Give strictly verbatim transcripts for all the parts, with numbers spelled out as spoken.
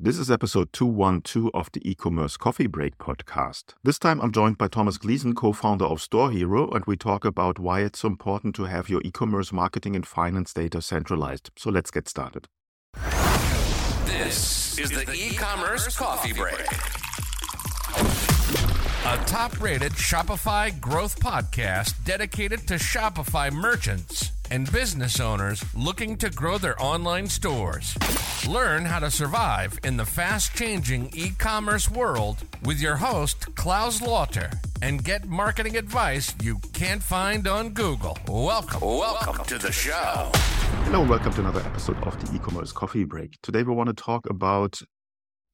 This is episode two twelve of the E-Commerce Coffee Break podcast. This time I'm joined by Thomas Gleeson, co-founder of StoreHero, and we talk about why it's important to have your e-commerce marketing and finance data centralized. So let's get started. This is the E-Commerce Coffee Break, a top-rated Shopify growth podcast dedicated to Shopify merchants and business owners looking to grow their online stores. Learn how to survive in the fast-changing e-commerce world with your host, Claus Lauter, and get marketing advice you can't find on Google. Welcome, welcome, welcome to the show. Hello, welcome to another episode of the E-Commerce Coffee Break. Today we want to talk about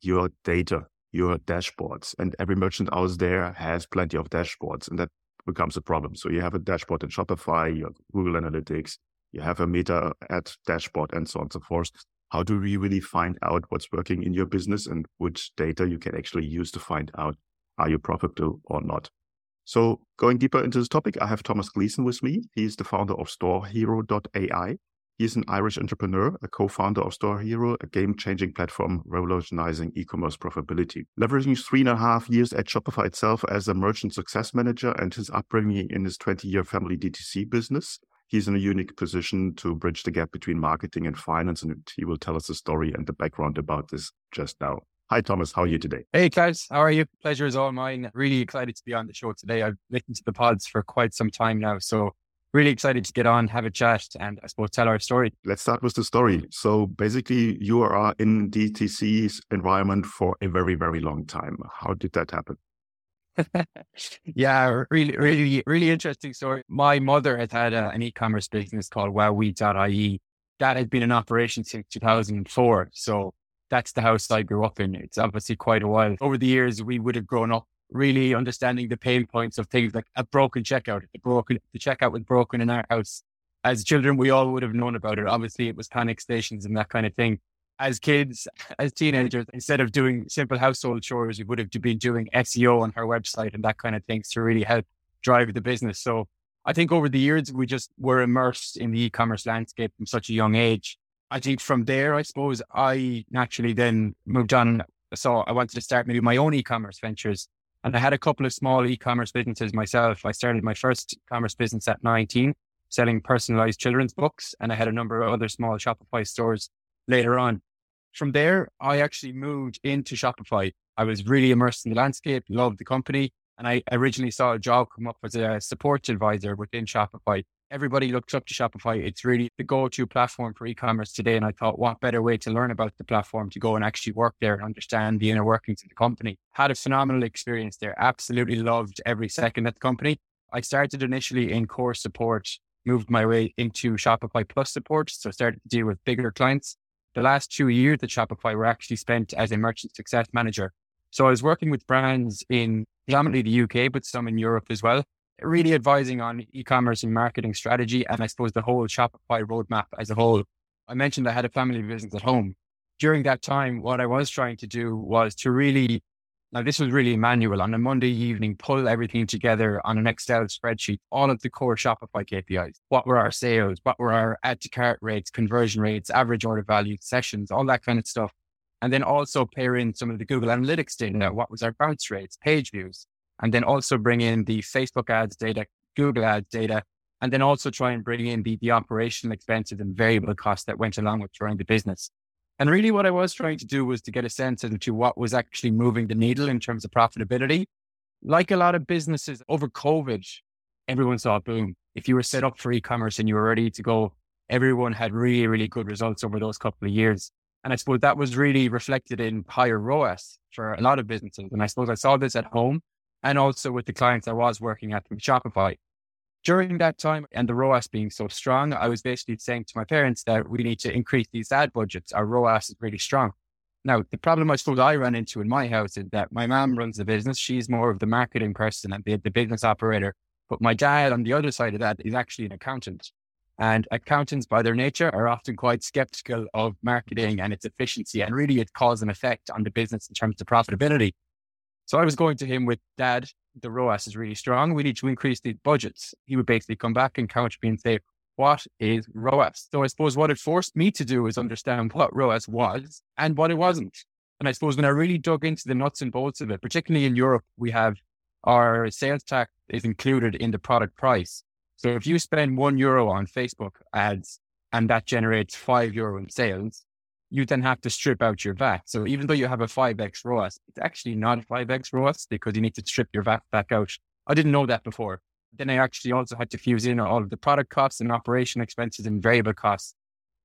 your data, your dashboards, and every merchant out there has plenty of dashboards, and that becomes a problem. So you have a dashboard in Shopify, you have Google Analytics, you have a meta ad dashboard, and so on and so forth. How do we really find out what's working in your business and which data you can actually use to find out are you profitable or not? So going deeper into this topic, I have Thomas Gleeson with me. He is the founder of StoreHero dot A I. He is an Irish entrepreneur, a co-founder of StoreHero, a game-changing platform revolutionizing e-commerce profitability. Leveraging three and a half years at Shopify itself as a merchant success manager and his upbringing in his twenty-year family D T C business, he's in a unique position to bridge the gap between marketing and finance, and he will tell us a story and the background about this just now. Hi, Thomas. How are you today? Hey, Klaus. How are you? Pleasure is all mine. Really excited to be on the show today. I've listened to the pods for quite some time now, so really excited to get on, have a chat, and I suppose tell our story. Let's start with the story. So basically, you are in D T C's environment for a very, very long time. How did that happen? yeah, really, really, really interesting story. My mother has had a, an e-commerce business called Wow Wee dot I E. That has been in operation since two thousand four. So that's the house I grew up in. It's obviously quite a while. Over the years, we would have grown up really understanding the pain points of things like a broken checkout. The broken, the checkout was broken in our house. As children, we all would have known about it. Obviously, it was panic stations and that kind of thing. As kids, as teenagers, instead of doing simple household chores, we would have been doing S E O on her website and that kind of things to really help drive the business. So I think over the years, we just were immersed in the e-commerce landscape from such a young age. I think from there, I suppose, I naturally then moved on. So I wanted to start maybe my own e-commerce ventures. And I had a couple of small e-commerce businesses myself. I started my first commerce business at nineteen, selling personalized children's books. And I had a number of other small Shopify stores later on. From there, I actually moved into Shopify. I was really immersed in the landscape, loved the company. And I originally saw a job come up as a support advisor within Shopify. Everybody looked up to Shopify. It's really the go-to platform for e-commerce today. And I thought, what better way to learn about the platform to go and actually work there and understand the inner workings of the company. Had a phenomenal experience there. Absolutely loved every second at the company. I started initially in core support, moved my way into Shopify Plus support. So I started to deal with bigger clients. The last two years at Shopify were actually spent as a merchant success manager. So I was working with brands in predominantly the U K, but some in Europe as well, really advising on e-commerce and marketing strategy, and I suppose the whole Shopify roadmap as a whole. I mentioned I had a family business at home. During that time, what I was trying to do was to really, now this was really manual, on a Monday evening, pull everything together on an Excel spreadsheet, all of the core Shopify K P Is. What were our sales? What were our add to cart rates, conversion rates, average order value, sessions, all that kind of stuff. And then also pair in some of the Google Analytics data. What was our bounce rates, page views? And then also bring in the Facebook ads data, Google ads data, and then also try and bring in the, the operational expenses and variable costs that went along with running the business. And really what I was trying to do was to get a sense as to what was actually moving the needle in terms of profitability. Like a lot of businesses over COVID, everyone saw a boom. If you were set up for e-commerce and you were ready to go, everyone had really, really good results over those couple of years. And I suppose that was really reflected in higher R O A S for a lot of businesses. And I suppose I saw this at home. And also with the clients I was working at from Shopify. During that time and the R O A S being so strong, I was basically saying to my parents that we need to increase these ad budgets. Our R O A S is really strong. Now, the problem I suppose I ran into in my house is that my mom runs the business. She's more of the marketing person and the, the business operator. But my dad on the other side of that is actually an accountant. And accountants by their nature are often quite skeptical of marketing and its efficiency and really its cause and effect on the business in terms of profitability. So I was going to him with, Dad, the R O A S is really strong. We need to increase the budgets. He would basically come back and counter me and say, what is R O A S? So I suppose what it forced me to do is understand what R O A S was and what it wasn't. And I suppose when I really dug into the nuts and bolts of it, particularly in Europe, we have our sales tax is included in the product price. So if you spend one euro on Facebook ads and that generates five euro in sales, you then have to strip out your V A T. So even though you have a five X R O A S, it's actually not a five X R O A S because you need to strip your V A T back out. I didn't know that before. Then I actually also had to fuse in all of the product costs and operation expenses and variable costs.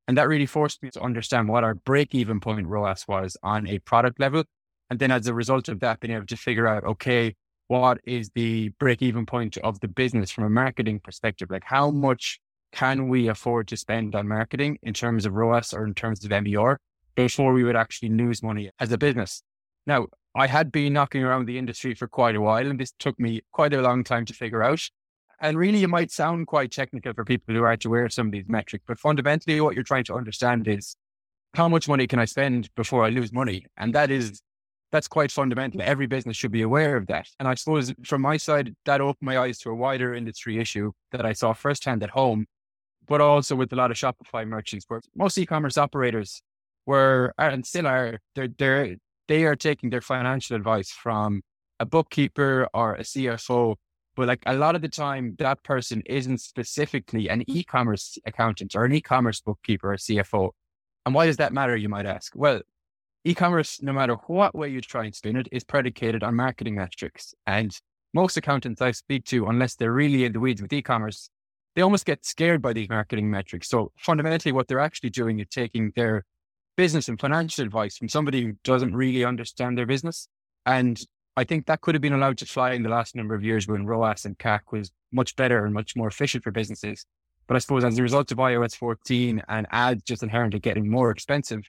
And that really forced me to understand what our break-even point R O A S was on a product level. And then as a result of that, being able to figure out, okay, what is the break-even point of the business from a marketing perspective? Like how much can we afford to spend on marketing in terms of R O A S or in terms of M E R before we would actually lose money as a business? Now, I had been knocking around the industry for quite a while, and this took me quite a long time to figure out. And really, it might sound quite technical for people who aren't aware of some of these metrics, but fundamentally what you're trying to understand is how much money can I spend before I lose money? And that is, that's quite fundamental. Every business should be aware of that. And I suppose from my side, that opened my eyes to a wider industry issue that I saw firsthand at home, but also with a lot of Shopify merchants, where most e-commerce operators were, and still are, they're, they're, they are taking their financial advice from a bookkeeper or a C F O. But like a lot of the time, that person isn't specifically an e-commerce accountant or an e-commerce bookkeeper or C F O. And why does that matter, you might ask? Well, e-commerce, no matter what way you try and spin it, is predicated on marketing metrics. And most accountants I speak to, unless they're really in the weeds with e-commerce, they almost get scared by these marketing metrics. So fundamentally, what they're actually doing is taking their business and financial advice from somebody who doesn't really understand their business. And I think that could have been allowed to fly in the last number of years when R O A S and C A C was much better and much more efficient for businesses. But I suppose as a result of I O S fourteen and ads just inherently getting more expensive,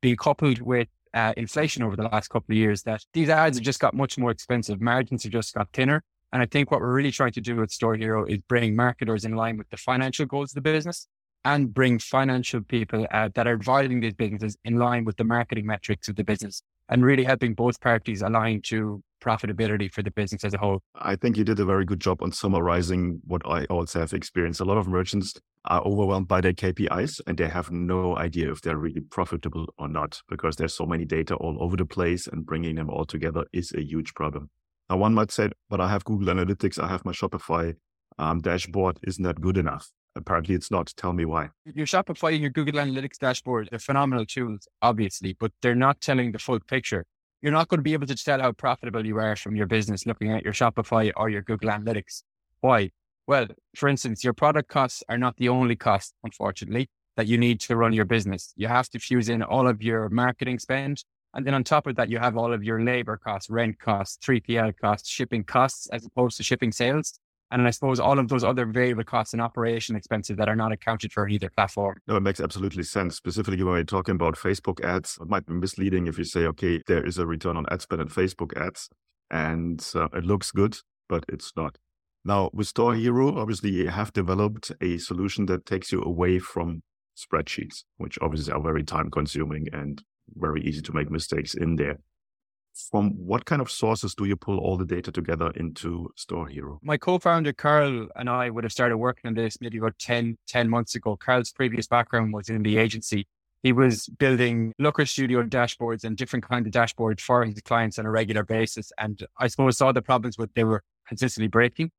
being coupled with uh, inflation over the last couple of years, that these ads have just got much more expensive. Margins have just got thinner. And I think what we're really trying to do with StoreHero is bring marketers in line with the financial goals of the business and bring financial people uh, that are advising these businesses in line with the marketing metrics of the business and really helping both parties align to profitability for the business as a whole. I think you did a very good job on summarizing what I also have experienced. A lot of merchants are overwhelmed by their K P Is and they have no idea if they're really profitable or not because there's so many data all over the place and bringing them all together is a huge problem. Now, one might say, but I have Google Analytics, I have my Shopify um, dashboard. Isn't that good enough? Apparently, it's not. Tell me why. Your Shopify and your Google Analytics dashboard, they're phenomenal tools, obviously, but they're not telling the full picture. You're not going to be able to tell how profitable you are from your business looking at your Shopify or your Google Analytics. Why? Well, for instance, your product costs are not the only cost, unfortunately, that you need to run your business. You have to fuse in all of your marketing spend. And then on top of that, you have all of your labor costs, rent costs, three P L costs, shipping costs, as opposed to shipping sales. And I suppose all of those other variable costs and operation expenses that are not accounted for in either platform. No, it makes absolutely sense. Specifically, when we're talking about Facebook ads, it might be misleading if you say, okay, there is a return on ad spend in Facebook ads and uh, it looks good, but it's not. Now, with StoreHero, obviously, you have developed a solution that takes you away from spreadsheets, which obviously are very time consuming and very easy to make mistakes in there. From what kind of sources do you pull all the data together into StoreHero? My co-founder, Carl, and I would have started working on this maybe about ten, ten months ago. Carl's previous background was in the agency. He was building Looker Studio dashboards and different kinds of dashboards for his clients on a regular basis. And I suppose saw the problems with they were consistently breaking.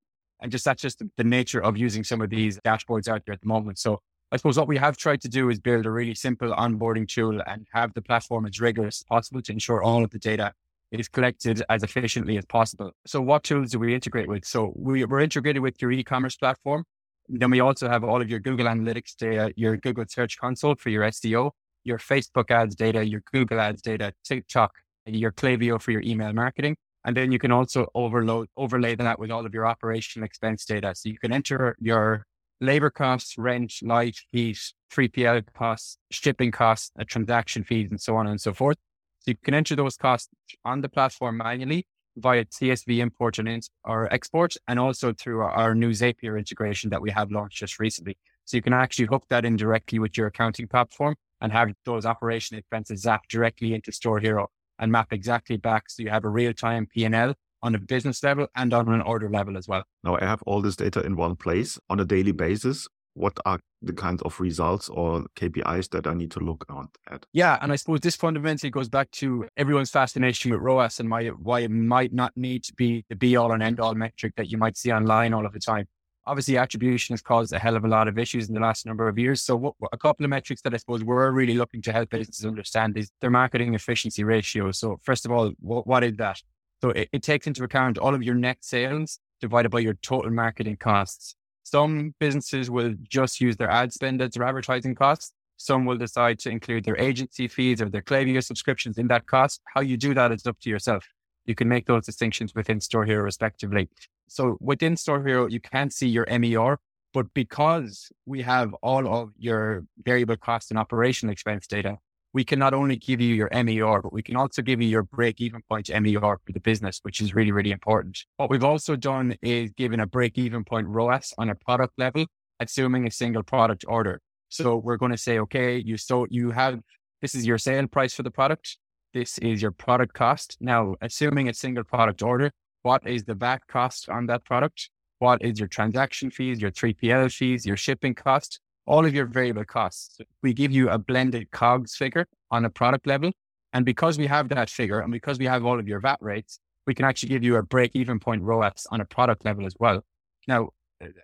And just that's just the nature of using some of these dashboards out there at the moment. So I suppose what we have tried to do is build a really simple onboarding tool and have the platform as rigorous as possible to ensure all of the data is collected as efficiently as possible. So what tools do we integrate with? So we, we're integrated with your e-commerce platform. Then we also have all of your Google Analytics data, your Google Search Console for your S E O, your Facebook ads data, your Google ads data, TikTok, your Klaviyo for your email marketing. And then you can also overload, overlay that with all of your operational expense data. So you can enter your labor costs, rent, light, heat, three P L costs, shipping costs, uh, transaction fees, and so on and so forth. So you can enter those costs on the platform manually via C S V import and in, or export, and also through our, our new Zapier integration that we have launched just recently. So you can actually hook that in directly with your accounting platform and have those operational expenses zapped directly into StoreHero and map exactly back. So you have a real-time P and L on a business level and on an order level as well. Now I have all this data in one place on a daily basis. what are the kinds of results or K P Is that I need to look at? Yeah, and I suppose this fundamentally goes back to everyone's fascination with R O A S and my, why it might not need to be the be-all and end-all metric that you might see online all of the time. Obviously, attribution has caused a hell of a lot of issues in the last number of years. So what, a couple of metrics that I suppose we're really looking to help businesses understand is their marketing efficiency ratio. So first of all, what, what is that? So it, it takes into account all of your net sales divided by your total marketing costs. Some businesses will just use their ad spend as their advertising costs. Some will decide to include their agency fees or their Klaviyo subscriptions in that cost. How you do that is up to yourself. You can make those distinctions within StoreHero respectively. So within StoreHero, you can see your M E R, but because we have all of your variable cost and operational expense data, we can not only give you your M E R, but we can also give you your break-even point M E R for the business, which is really, really important. What we've also done is given a break-even point R O A S on a product level, assuming a single product order. So we're going to say, okay, you so you have, this is your sale price for the product. This is your product cost. Now, assuming a single product order, what is the V A C cost on that product? What is your transaction fees, your three P L fees, your shipping cost? All of your variable costs. We give you a blended COGS figure on a product level. And because we have that figure and because we have all of your V A T rates, we can actually give you a break-even point R O A S on a product level as well. Now,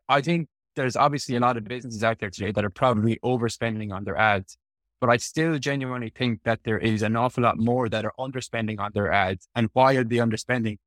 I think there's obviously a lot of businesses out there today that are probably overspending on their ads, but I still genuinely think that there is an awful lot more that are underspending on their ads. And why are they underspending?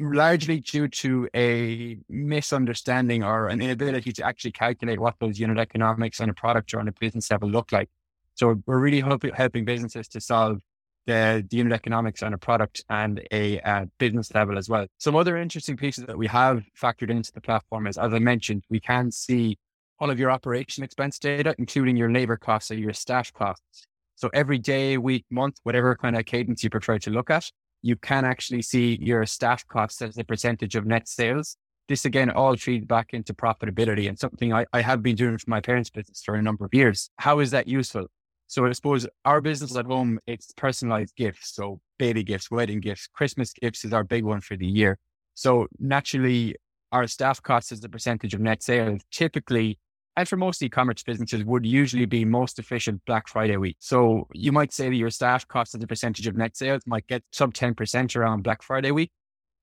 Largely due to a misunderstanding or an inability to actually calculate what those unit economics on a product or on a business level look like. So we're really help, helping businesses to solve the, the unit economics on a product and a uh, business level as well. Some other interesting pieces that we have factored into the platform is, as I mentioned, we can see all of your operation expense data, including your labor costs or your staff costs. So every day, week, month, whatever kind of cadence you prefer to look at, you can actually see your staff costs as a percentage of net sales. This again, all feeds back into profitability and something I, I have been doing for my parents' business for a number of years. How is that useful? So I suppose our business at home, it's personalized gifts. So baby gifts, wedding gifts, Christmas gifts is our big one for the year. So naturally our staff costs as a percentage of net sales typically, and for most e-commerce businesses, would usually be most efficient Black Friday week. So you might say that your staff costs as a percentage of net sales might get sub ten percent around Black Friday week.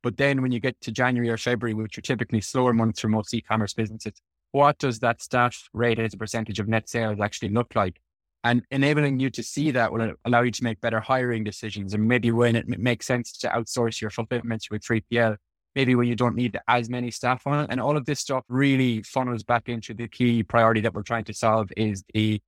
But then when you get to January or February, which are typically slower months for most e-commerce businesses, what does that staff rate as a percentage of net sales actually look like? And enabling you to see that will allow you to make better hiring decisions. And maybe when it makes sense to outsource your fulfillment to a three P L, maybe when you don't need as many staff on it. And all of this stuff really funnels back into the key priority that we're trying to solve is the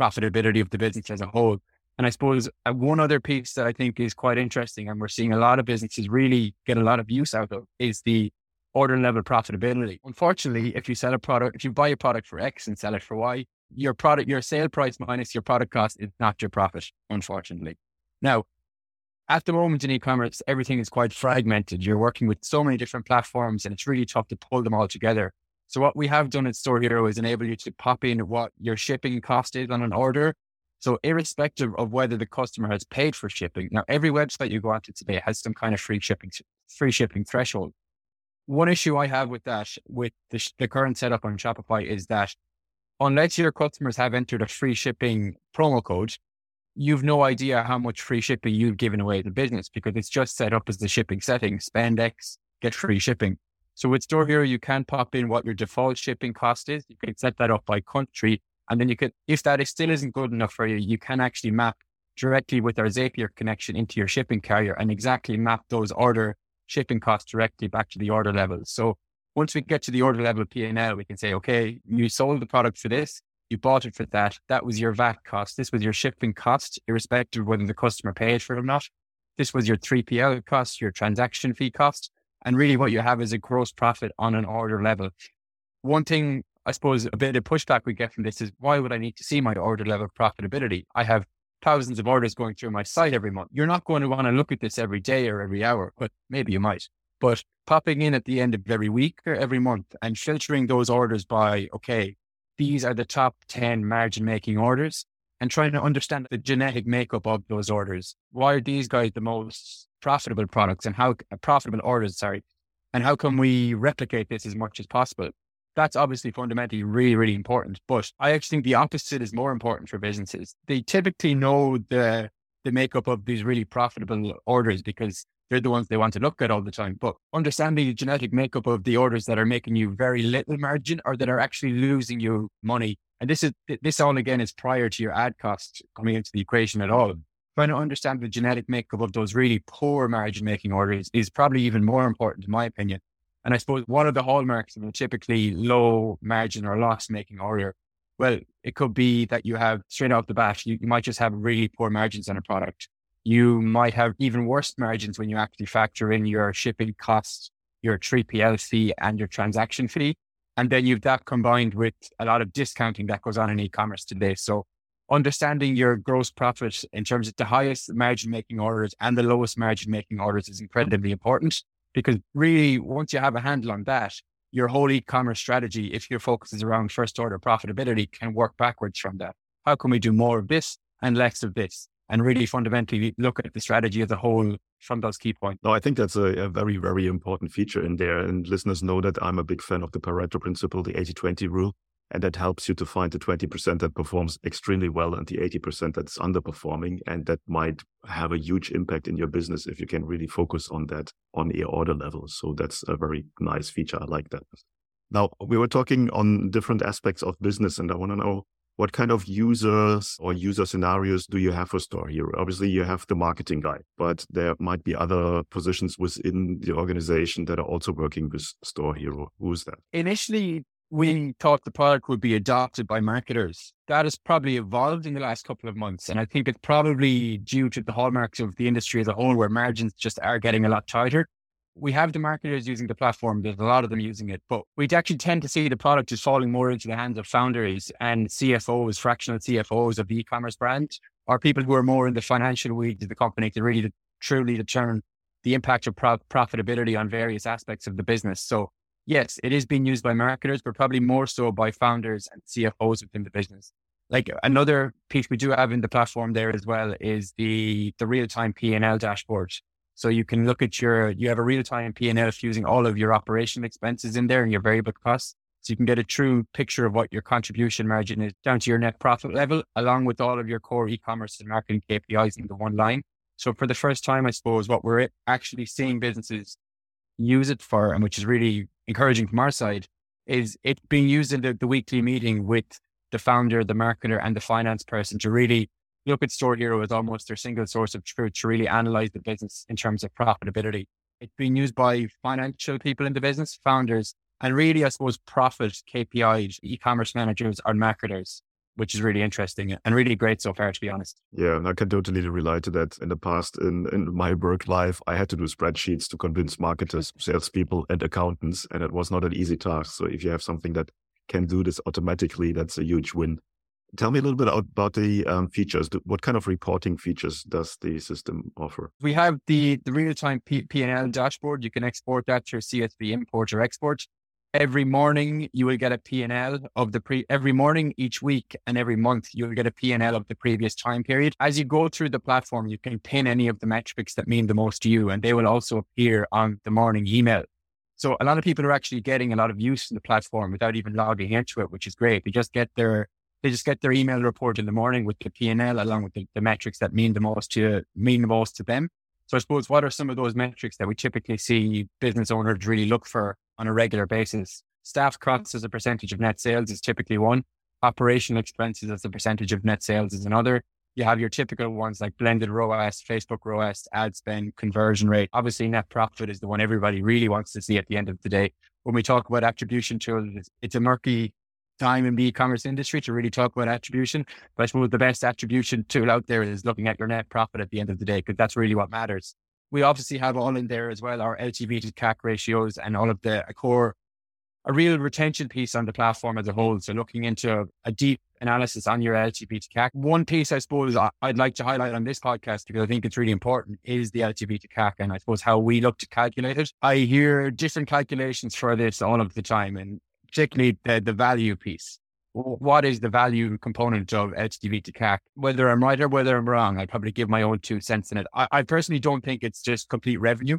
profitability of the business as a whole. And I suppose one other piece that I think is quite interesting and we're seeing a lot of businesses really get a lot of use out of is the order level profitability. Unfortunately, if you sell a product, if you buy a product for X and sell it for Y, your product, your sale price minus your product cost is not your profit, unfortunately. Now, at the moment in e-commerce, everything is quite fragmented. You're working with so many different platforms and it's really tough to pull them all together. So what we have done at StoreHero is enable you to pop in what your shipping cost is on an order. So irrespective of whether the customer has paid for shipping. Now, every website you go onto today has some kind of free shipping, free shipping threshold. One issue I have with that, with the, sh- the current setup on Shopify is that unless your customers have entered a free shipping promo code, you've no idea how much free shipping you've given away to the business because it's just set up as the shipping setting, spend X, get free shipping. So with StoreHero, you can pop in what your default shipping cost is. You can set that up by country. And then you could, if that is still isn't good enough for you, you can actually map directly with our Zapier connection into your shipping carrier and exactly map those order shipping costs directly back to the order level. So once we get to the order level P and L, we can say, okay, you sold the product for this. You bought it for that. That was your V A C cost. This was your shipping cost, irrespective of whether the customer paid for it or not. This was your three P L cost, your transaction fee cost. And really what you have is a gross profit on an order level. One thing, I suppose, a bit of pushback we get from this is, why would I need to see my order level profitability? I have thousands of orders going through my site every month. You're not going to want to look at this every day or every hour, but maybe you might. But popping in at the end of every week or every month and filtering those orders by, okay, these are the top ten margin-making orders and trying to understand the genetic makeup of those orders. Why are these guys the most profitable products and how uh, profitable orders, sorry, and how can we replicate this as much as possible? That's obviously fundamentally really, really important. But I actually think the opposite is more important for businesses. They typically know the the makeup of these really profitable orders because they're the ones they want to look at all the time. But understanding the genetic makeup of the orders that are making you very little margin or that are actually losing you money. And this is this all, again, is prior to your ad costs coming into the equation at all. Trying to understand the genetic makeup of those really poor margin-making orders is probably even more important, in my opinion. And I suppose one of the hallmarks of a typically low margin or loss-making order, well, it could be that you have straight off the bat, you, you might just have really poor margins on a product. You might have even worse margins when you actually factor in your shipping costs, your three P L fee and your transaction fee. And then you've that combined with a lot of discounting that goes on in e-commerce today. So understanding your gross profit in terms of the highest margin making orders and the lowest margin making orders is incredibly important, because really once you have a handle on that, your whole e-commerce strategy, if your focus is around first order profitability, can work backwards from that. How can we do more of this and less of this? And really fundamentally look at the strategy as a whole from those key points. No, I think that's a, a very, very important feature in there. And listeners know that I'm a big fan of the Pareto principle, the eighty twenty rule. And that helps you to find the twenty percent that performs extremely well and the eighty percent that's underperforming. And that might have a huge impact in your business if you can really focus on that on your order level. So that's a very nice feature. I like that. Now, we were talking on different aspects of business, and I want to know, what kind of users or user scenarios do you have for StoreHero? Obviously, you have the marketing guy, but there might be other positions within the organization that are also working with StoreHero. Who is that? Initially, we thought the product would be adopted by marketers. That has probably evolved in the last couple of months. And I think it's probably due to the hallmarks of the industry as a whole, where margins just are getting a lot tighter. We have the marketers using the platform. There's a lot of them using it, but we actually tend to see the product is falling more into the hands of founders and C F Os, fractional C F Os of the e-commerce brand, or people who are more in the financial weeds of the company to really truly determine the impact of pro- profitability on various aspects of the business. So yes, it is being used by marketers, but probably more so by founders and C F Os within the business. Like another piece we do have in the platform there as well is the, the real-time P and L dashboard. So you can look at your, you have a real-time P and L fusing all of your operational expenses in there and your variable costs. So you can get a true picture of what your contribution margin is down to your net profit level, along with all of your core e-commerce and marketing K P Is in the one line. So for the first time, I suppose, what we're actually seeing businesses use it for, and which is really encouraging from our side, is it being used in the, the weekly meeting with the founder, the marketer, and the finance person to really look at StoreHero as almost their single source of truth to really analyze the business in terms of profitability. It's being used by financial people in the business, founders, and really, I suppose, profit K P Is, e-commerce managers or marketers, which is really interesting and really great so far, to be honest. Yeah, and I can totally relate to that. In the past, in, in my work life, I had to do spreadsheets to convince marketers, salespeople, and accountants, and it was not an easy task. So if you have something that can do this automatically, that's a huge win. Tell me a little bit about the um, features. What kind of reporting features does the system offer? We have the, the real-time P- P&L dashboard. You can export that to your C S V import or export. Every morning, you will get a P and L of the pre... Every morning, each week, and every month, you'll get a P and L of the previous time period. As you go through the platform, you can pin any of the metrics that mean the most to you, and they will also appear on the morning email. So a lot of people are actually getting a lot of use in the platform without even logging into it, which is great. They just get their... They just get their email report in the morning with the P and L along with the, the metrics that mean the most to mean the most to them. So I suppose, what are some of those metrics that we typically see business owners really look for on a regular basis? Staff costs as a percentage of net sales is typically one. Operational expenses as a percentage of net sales is another. You have your typical ones like blended R O A S, Facebook R O A S, ad spend, conversion rate. Obviously, net profit is the one everybody really wants to see at the end of the day. When we talk about attribution tools, it's a murky time in the e-commerce industry to really talk about attribution, but I suppose the best attribution tool out there is looking at your net profit at the end of the day, because that's really what matters. We obviously have all in there as well, our L T V to C A C ratios and all of the a core, a real retention piece on the platform as a whole. So looking into a deep analysis on your L T V to C A C. One piece I suppose I'd like to highlight on this podcast, because I think it's really important, is the L T V to C A C, and I suppose how we look to calculate it. I hear different calculations for this all of the time, and particularly the, the value piece. What is the value component of L T V to C A C? Whether I'm right or whether I'm wrong, I'd probably give my own two cents in it. I, I personally don't think it's just complete revenue.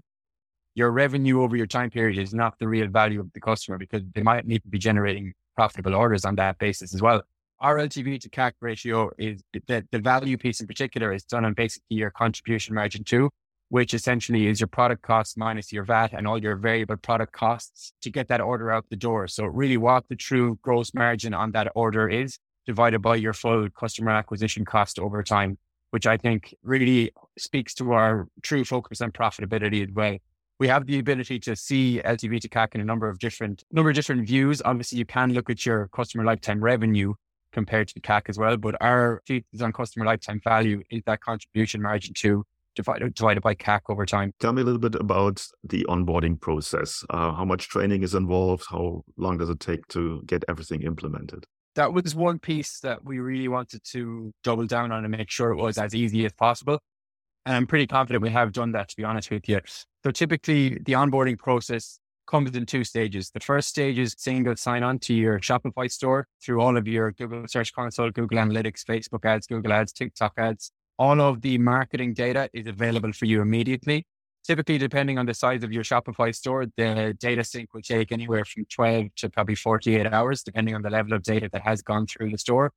your revenue over your time period is not the real value of the customer, because they might need to be generating profitable orders on that basis as well. Our L T V to C A C ratio is the, the value piece in particular is done on basically your contribution margin too, which essentially is your product costs minus your V A T and all your variable product costs to get that order out the door. So really what the true gross margin on that order is divided by your full customer acquisition cost over time, which I think really speaks to our true focus on profitability as well. We have the ability to see L T V to C A C in a number of different number of different views. Obviously, you can look at your customer lifetime revenue compared to the C A C as well, but our thesis on customer lifetime value is that contribution margin to divided, divided by C A C over time. Tell me a little bit about the onboarding process. Uh, how much training is involved? How long does it take to get everything implemented? That was one piece that we really wanted to double down on and make sure it was as easy as possible. And I'm pretty confident we have done that, to be honest with you. So typically the onboarding process comes in two stages. The first stage is single sign-on to your Shopify store through all of your Google Search Console, Google Analytics, Facebook ads, Google ads, TikTok ads. All of the marketing data is available for you immediately. Typically, depending on the size of your Shopify store, the data sync will take anywhere from twelve to probably forty-eight hours, depending on the level of data that has gone through the store.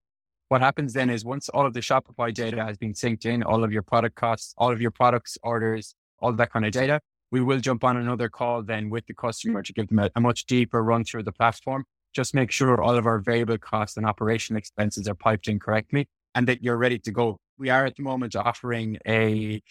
What happens then is once all of the Shopify data has been synced in, all of your product costs, all of your products, orders, all of that kind of data, we will jump on another call then with the customer to give them a, a much deeper run through the platform. Just make sure all of our variable costs and operational expenses are piped in correctly and that you're ready to go. We are at the moment offering a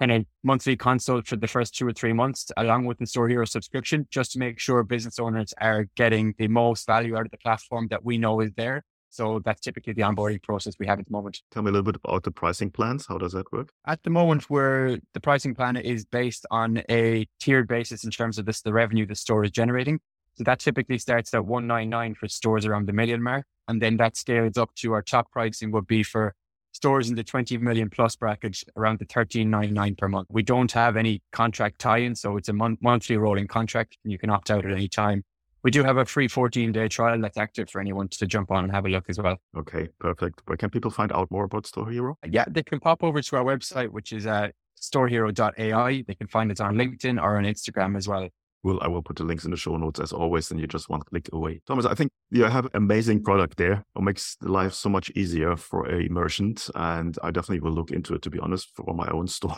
kind of monthly consult for the first two or three months, along with the StoreHero subscription, just to make sure business owners are getting the most value out of the platform that we know is there. So that's typically the onboarding process we have at the moment. Tell me a little bit about the pricing plans. How does that work? At the moment, where the pricing plan is based on a tiered basis in terms of this, the revenue the store is generating. So that typically starts at one ninety-nine for stores around the million mark. And then that scales up to our top pricing would be for stores in the twenty million plus bracket around the thirteen ninety-nine per month. We don't have any contract tie-in, so it's a mon- monthly rolling contract and you can opt out at any time. We do have a free fourteen-day trial that's active for anyone to jump on and have a look as well. Okay, perfect. Where can people find out more about StoreHero? Yeah, they can pop over to our website, which is uh, store hero dot a i. They can find us on LinkedIn or on Instagram as well. Well, I will put the links in the show notes as always, and you're just one click away. Thomas, I think you have an amazing product there. It makes life so much easier for a merchant, and I definitely will look into it, to be honest, for my own store.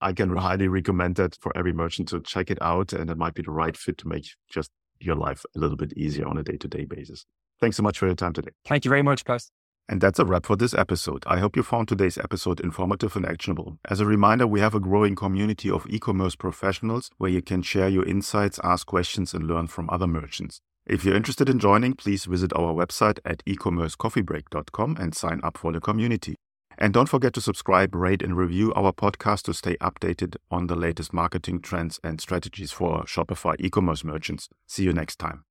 I can highly recommend that for every merchant to check it out, and it might be the right fit to make just your life a little bit easier on a day-to-day basis. Thanks so much for your time today. Thank you very much, Klaus. And that's a wrap for this episode. I hope you found today's episode informative and actionable. As a reminder, we have a growing community of e-commerce professionals where you can share your insights, ask questions, and learn from other merchants. If you're interested in joining, please visit our website at e commerce coffee break dot com and sign up for the community. And don't forget to subscribe, rate, and review our podcast to stay updated on the latest marketing trends and strategies for Shopify e-commerce merchants. See you next time.